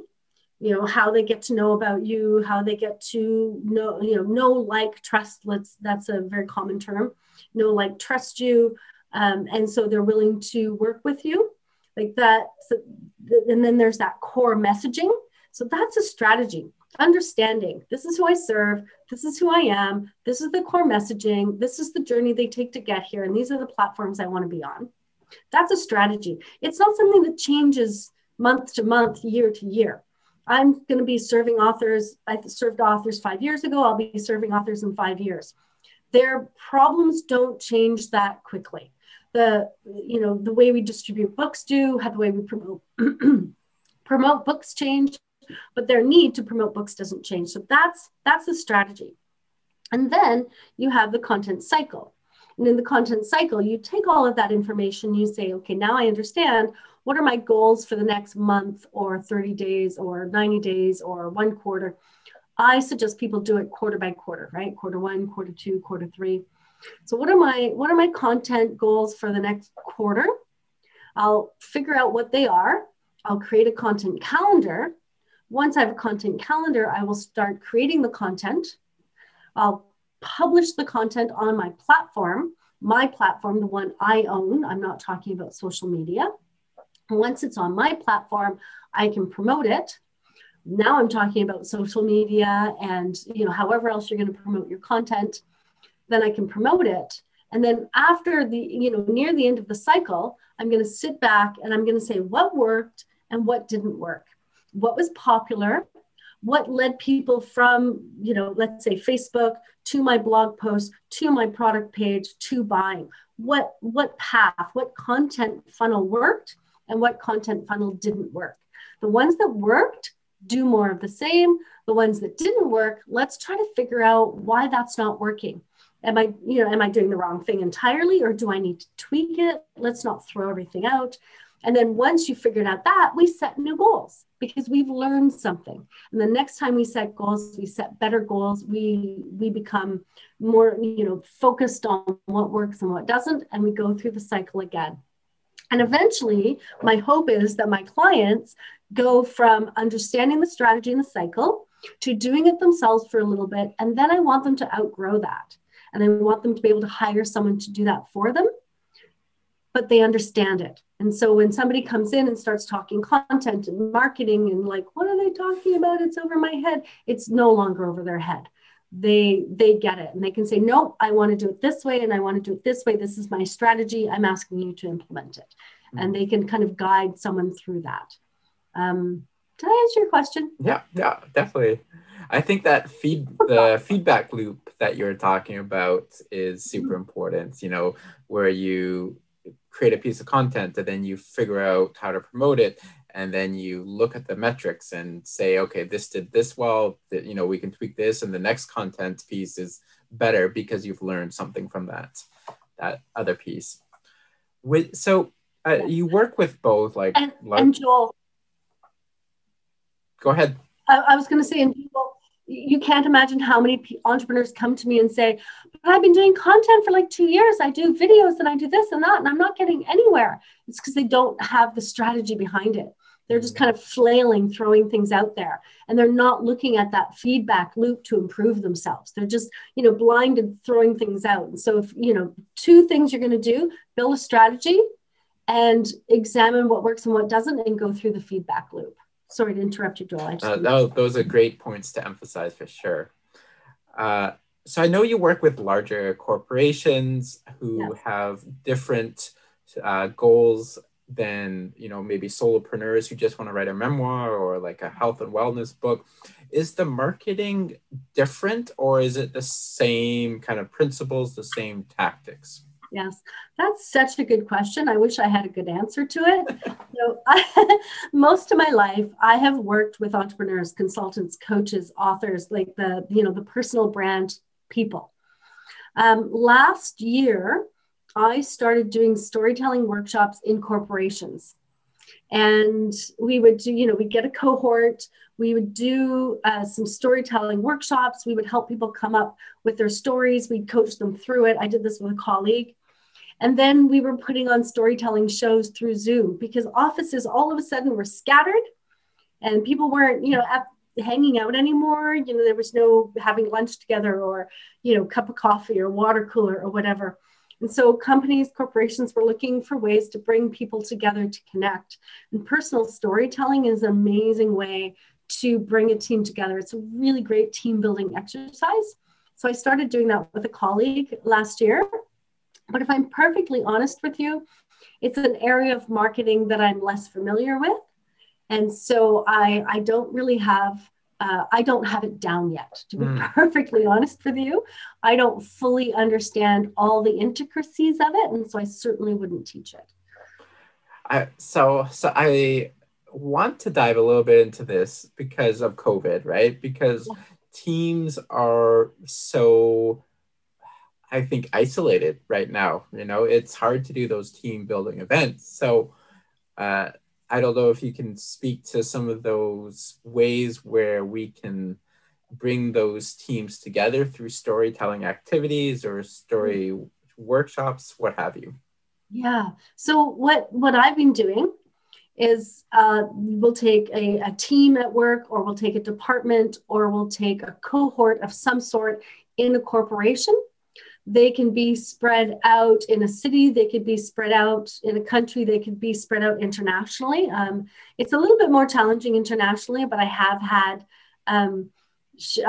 how they get to know about you, how they get to know, like, trust. That's a very common term, know, like, trust you. And so they're willing to work with you. Like that, so, and then there's that core messaging. So that's a strategy. understanding this is who I serve, this is who I am, this is the core messaging, this is the journey they take to get here, and these are the platforms I want to be on. That's a strategy. It's not something that changes month to month, year to year. I'm going to be serving authors. I served authors 5 years ago. I'll be serving authors in 5 years. Their problems don't change that quickly. The way we distribute books do, the way we promote books change, but their need to promote books doesn't change. So that's the strategy. And then you have the content cycle. And in the content cycle, you take all of that information, you say, okay, now I understand what are my goals for the next month or 30 days or 90 days or 1 quarter. I suggest people do it quarter by quarter, right? Quarter one, quarter two, quarter three. So what are my content goals for the next quarter? I'll figure out what they are. I'll create a content calendar. Once I have a content calendar, I will start creating the content. I'll publish the content on my platform, the one I own. I'm not talking about social media. Once it's on my platform, I can promote it. Now I'm talking about social media and, however else you're going to promote your content, then I can promote it. And then after near the end of the cycle, I'm going to sit back and I'm going to say what worked and what didn't work. What was popular? What led people from, let's say Facebook to my blog post, to my product page, to buying? What path, what content funnel worked and what content funnel didn't work? The ones that worked, do more of the same. The ones that didn't work, let's try to figure out why that's not working. Am I doing the wrong thing entirely, or do I need to tweak it? Let's not throw everything out. And then once you figured out that, we set new goals because we've learned something. And the next time we set goals, we set better goals. We become more, focused on what works and what doesn't. And we go through the cycle again. And eventually my hope is that my clients go from understanding the strategy and the cycle to doing it themselves for a little bit. And then I want them to outgrow that. And I want them to be able to hire someone to do that for them, but they understand it. And so when somebody comes in and starts talking content and marketing and like, what are they talking about? It's over my head. It's no longer over their head. They get it. And they can say, no, I want to do it this way. And I want to do it this way. This is my strategy. I'm asking you to implement it. Mm-hmm. And they can kind of guide someone through that. Did I answer your question? Yeah, definitely. I think that the feedback loop that you're talking about is super important, where you create a piece of content and then you figure out how to promote it. And then you look at the metrics and say, okay, this did this well, we can tweak this. And the next content piece is better because you've learned something from that other piece. You work with both and Joel. Go ahead. I was going to say, and people, you can't imagine how many entrepreneurs come to me and say, but I've been doing content for 2 years. I do videos and I do this and that, and I'm not getting anywhere. It's because they don't have the strategy behind it. They're just kind of flailing, throwing things out there. And they're not looking at that feedback loop to improve themselves. They're just, blinded, throwing things out. And so if, two things you're going to do, build a strategy and examine what works and what doesn't, and go through the feedback loop. Sorry to interrupt you, Joel. Those are great points to emphasize for sure. So I know you work with larger corporations who have different goals than, maybe solopreneurs who just want to write a memoir or a health and wellness book. Is the marketing different, or is it the same kind of principles, the same tactics? Yes, that's such a good question. I wish I had a good answer to it. So most of my life, I have worked with entrepreneurs, consultants, coaches, authors, the personal brand people. Last year, I started doing storytelling workshops in corporations. And we would do, we'd get a cohort, we would do some storytelling workshops, we would help people come up with their stories, we'd coach them through it. I did this with a colleague. And then we were putting on storytelling shows through Zoom, because offices all of a sudden were scattered and people weren't, hanging out anymore. There was no having lunch together or, cup of coffee or water cooler or whatever. And so companies, corporations were looking for ways to bring people together to connect. And personal storytelling is an amazing way to bring a team together. It's a really great team building exercise. So I started doing that with a colleague last year. But if I'm perfectly honest with you, it's an area of marketing that I'm less familiar with. And so I don't really have, I don't have it down yet, to be perfectly honest with you. I don't fully understand all the intricacies of it. And so I certainly wouldn't teach it. So I want to dive a little bit into this because of COVID, right? Because teams are so, I think, isolated right now. You know, it's hard to do those team building events. So I don't know if you can speak to some of those ways where we can bring those teams together through storytelling activities or story workshops, what have you. Yeah. So what I've been doing is we'll take a team at work, or we'll take a department, or we'll take a cohort of some sort in a corporation. They can be spread out in a city, they could be spread out in a country, they could be spread out internationally. It's a little bit more challenging internationally, but I have had, I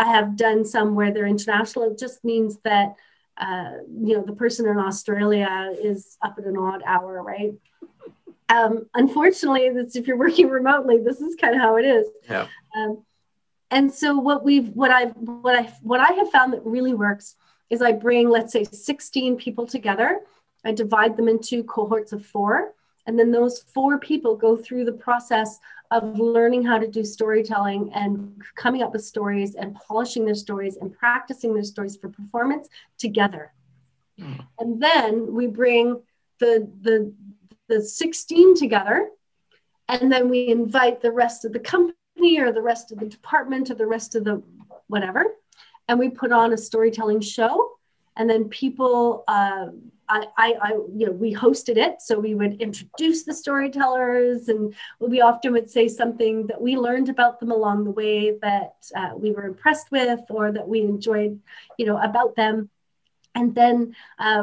have done some where they're international. It just means that, you know, the person in Australia is up at an odd hour, right? Unfortunately, that's, if you're working remotely, this is kind of how it is. Yeah. And so what I have found that really works is I bring, let's say, 16 people together. I divide them into cohorts of 4. And then those 4 people go through the process of learning how to do storytelling and coming up with stories and polishing their stories and practicing their stories for performance together. And then we bring the 16 together, and then we invite the rest of the company or the rest of the department or the rest of the whatever. And we put on a storytelling show, and then people, you know, we hosted it. So we would introduce the storytellers, and we often would say something that we learned about them along the way that we were impressed with, or that we enjoyed, you know, about them. And then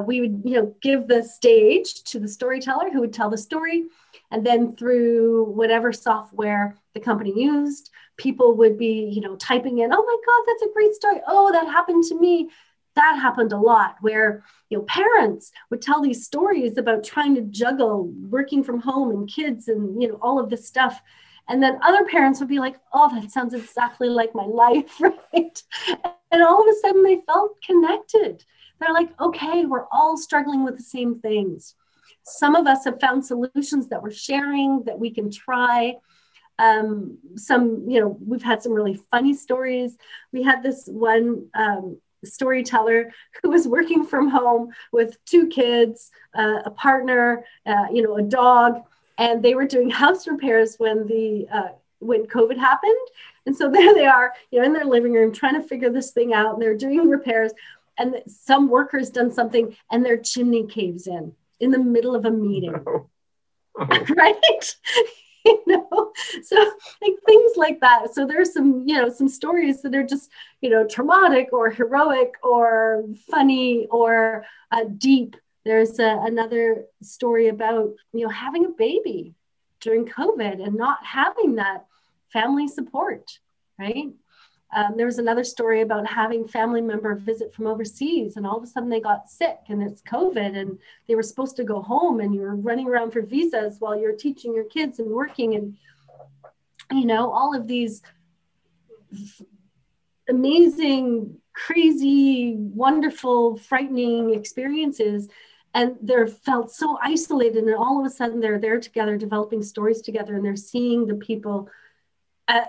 we would, you know, give the stage to the storyteller who would tell the story. And then through whatever software the company used, people would be, you know, typing in, oh my God, that's a great story. Oh, that happened to me. That happened a lot, where, you know, parents would tell these stories about trying to juggle working from home and kids and, you know, all of this stuff. And then other parents would be like, oh, that sounds exactly like my life, right? And all of a sudden they felt connected. They're like, okay, we're all struggling with the same things. Some of us have found solutions that we're sharing that we can try. Some, you know, we've had some really funny stories. We had this one storyteller who was working from home with 2 kids, a partner, you know, a dog, and they were doing house repairs when the when COVID happened. And so there they are, you know, in their living room trying to figure this thing out. And they're doing repairs, and some worker's done something, and their chimney caves in the middle of a meeting. Oh. Oh. Right? You know, so like things like that. So there's some, you know, some stories that are just, you know, traumatic or heroic or funny or deep. There's another story about, you know, having a baby during COVID and not having that family support, right? There was another story about having family member visit from overseas, and all of a sudden they got sick and it's COVID and they were supposed to go home, and you were running around for visas while you're teaching your kids and working, and, you know, all of these amazing, crazy, wonderful, frightening experiences. And they're felt so isolated, and all of a sudden they're there together, developing stories together, and they're seeing the people,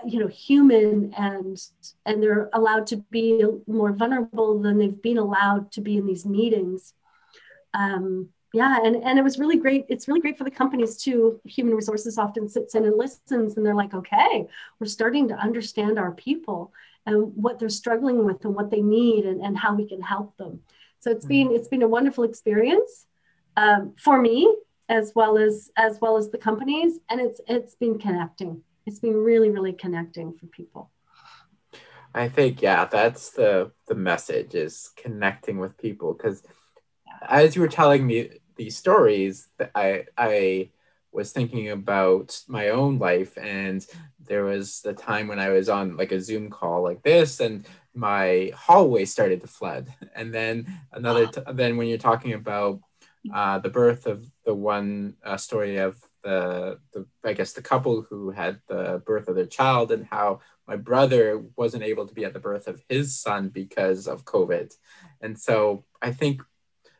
you know, human, and they're allowed to be more vulnerable than they've been allowed to be in these meetings. Yeah. And it was really great. It's really great for the companies too. Human resources often sits in and listens, and they're like, okay, we're starting to understand our people and what they're struggling with and what they need, and how we can help them. So it's been a wonderful experience for me, as well as the companies. And it's been connecting. It's been really, really connecting for people. I think, yeah, that's the message, is connecting with people. Because as you were telling me these stories, I was thinking about my own life, and there was the time when I was on like a Zoom call like this, and my hallway started to flood. And then then when you're talking about the birth of the one story of the couple who had the birth of their child, and how my brother wasn't able to be at the birth of his son because of COVID. And so I think,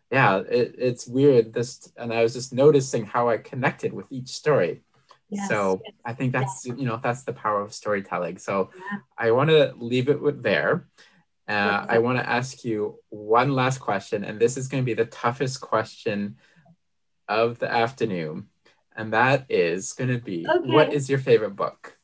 yeah, it's weird. And I was just noticing how I connected with each story. Yes, so yes, I think that's, yes, that's the power of storytelling. So yeah, I want to leave it with there. Yes. I want to ask you one last question, and this is going to be the toughest question of the afternoon. And that is going to be, What is your favorite book?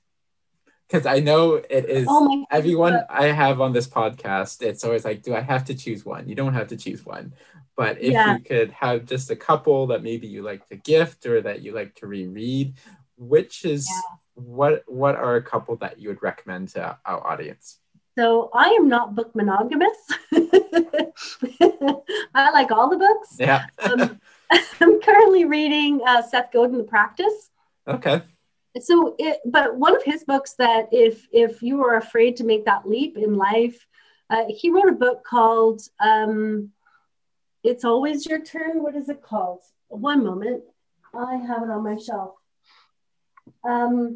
Because I know it is, everyone I have on this podcast, it's always like, do I have to choose one? You don't have to choose one. But if you could have just a couple that maybe you like to gift or that you like to reread, which is, what are a couple that you would recommend to our audience? So I am not book monogamous. I like all the books. Yeah. I'm currently reading Seth Godin, The Practice. Okay. So, but one of his books that if you are afraid to make that leap in life, he wrote a book called It's Always Your Turn. What is it called? One moment. I have it on my shelf. I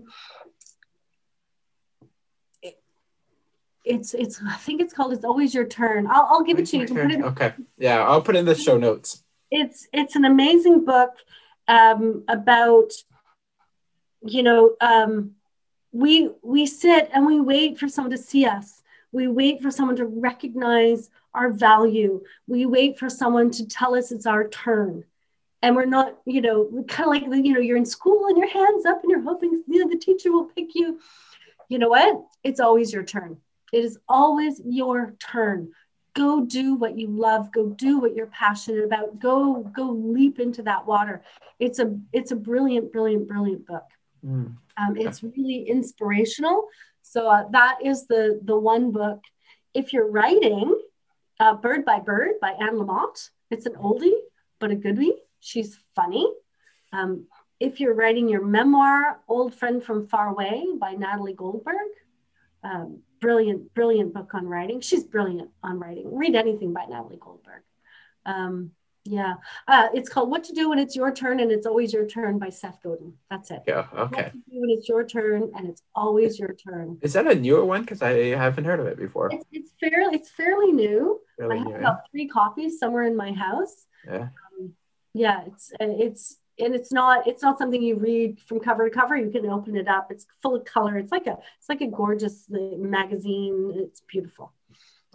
think it's called It's Always Your Turn. I'll give it to you. You can put it in. Okay. Yeah, I'll put it in the show notes. It's an amazing book about, we sit and we wait for someone to see us. We wait for someone to recognize our value. We wait for someone to tell us it's our turn. And we're not, kind of like, you're in school and your hand's up and you're hoping, the teacher will pick you. You know what? It's always your turn. It is always your turn. Go do what you love. Go do what you're passionate about. Go leap into that water. It's a brilliant, brilliant, brilliant book. It's really inspirational. So that is the one book. If you're writing, Bird by Bird by Anne Lamott. It's an oldie, but a goodie. She's funny. If you're writing your memoir, Old Friend from Far Away by Natalie Goldberg. Brilliant, brilliant book on writing. She's brilliant on writing. Read anything by Natalie Goldberg. It's called What to Do When It's Your Turn and It's Always Your Turn by Seth Godin. That's it. Yeah, okay. What to Do When It's Your Turn and It's Always Your Turn. Is that a newer one? Because I haven't heard of it before. It's fairly new. I have about 3 copies somewhere in my house. Yeah. It's not something you read from cover to cover. You can open it up. It's full of color. It's like a gorgeous magazine. It's beautiful.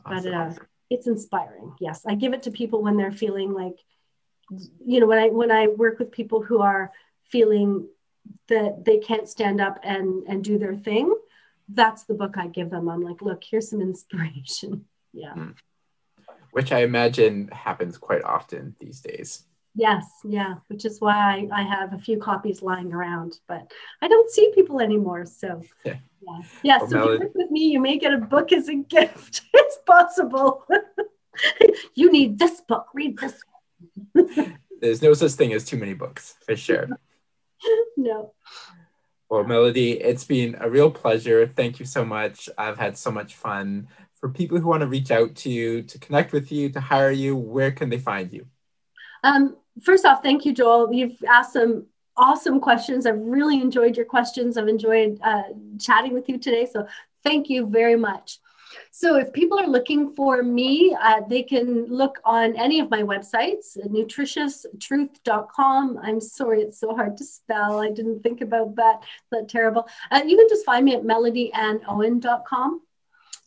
Awesome. But it's inspiring. Yes, I give it to people when they're feeling like, when I work with people who are feeling that they can't stand up and do their thing, that's the book I give them. I'm like, look, here's some inspiration. Yeah. Which I imagine happens quite often these days. Yes, yeah, which is why I have a few copies lying around, but I don't see people anymore, so yeah. Well, so Melody, if you work with me, you may get a book as a gift. It's possible. You need this book, read this one. There's no such thing as too many books, for sure. No. Well, Melody, it's been a real pleasure. Thank you so much. I've had so much fun. For people who want to reach out to you, to connect with you, to hire you, where can they find you? First off, thank you, Joel. You've asked some awesome questions. I've really enjoyed your questions. I've enjoyed chatting with you today. So thank you very much. So if people are looking for me, they can look on any of my websites, nutritioustruth.com. I'm sorry, it's so hard to spell. I didn't think about that. That's terrible. You can just find me at melodyanowen.com.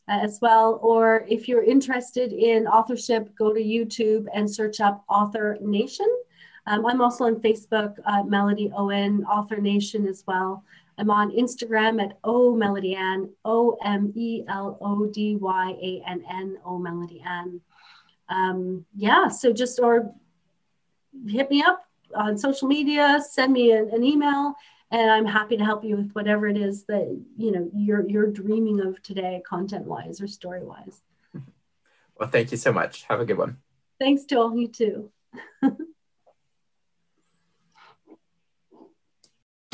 As well, or if you're interested in authorship, go to YouTube and search up Author Nation. I'm also on Facebook, Melody Owen, Author Nation as well. I'm on Instagram at Melody Ann, OMELODYANN, Melody Ann. Or hit me up on social media, send me an email. And I'm happy to help you with whatever it is that, you're dreaming of today, content-wise or story-wise. Well, thank you so much. Have a good one. Thanks to all you too.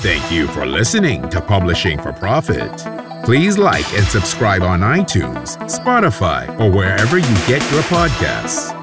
Thank you for listening to Publishing for Profit. Please like and subscribe on iTunes, Spotify, or wherever you get your podcasts.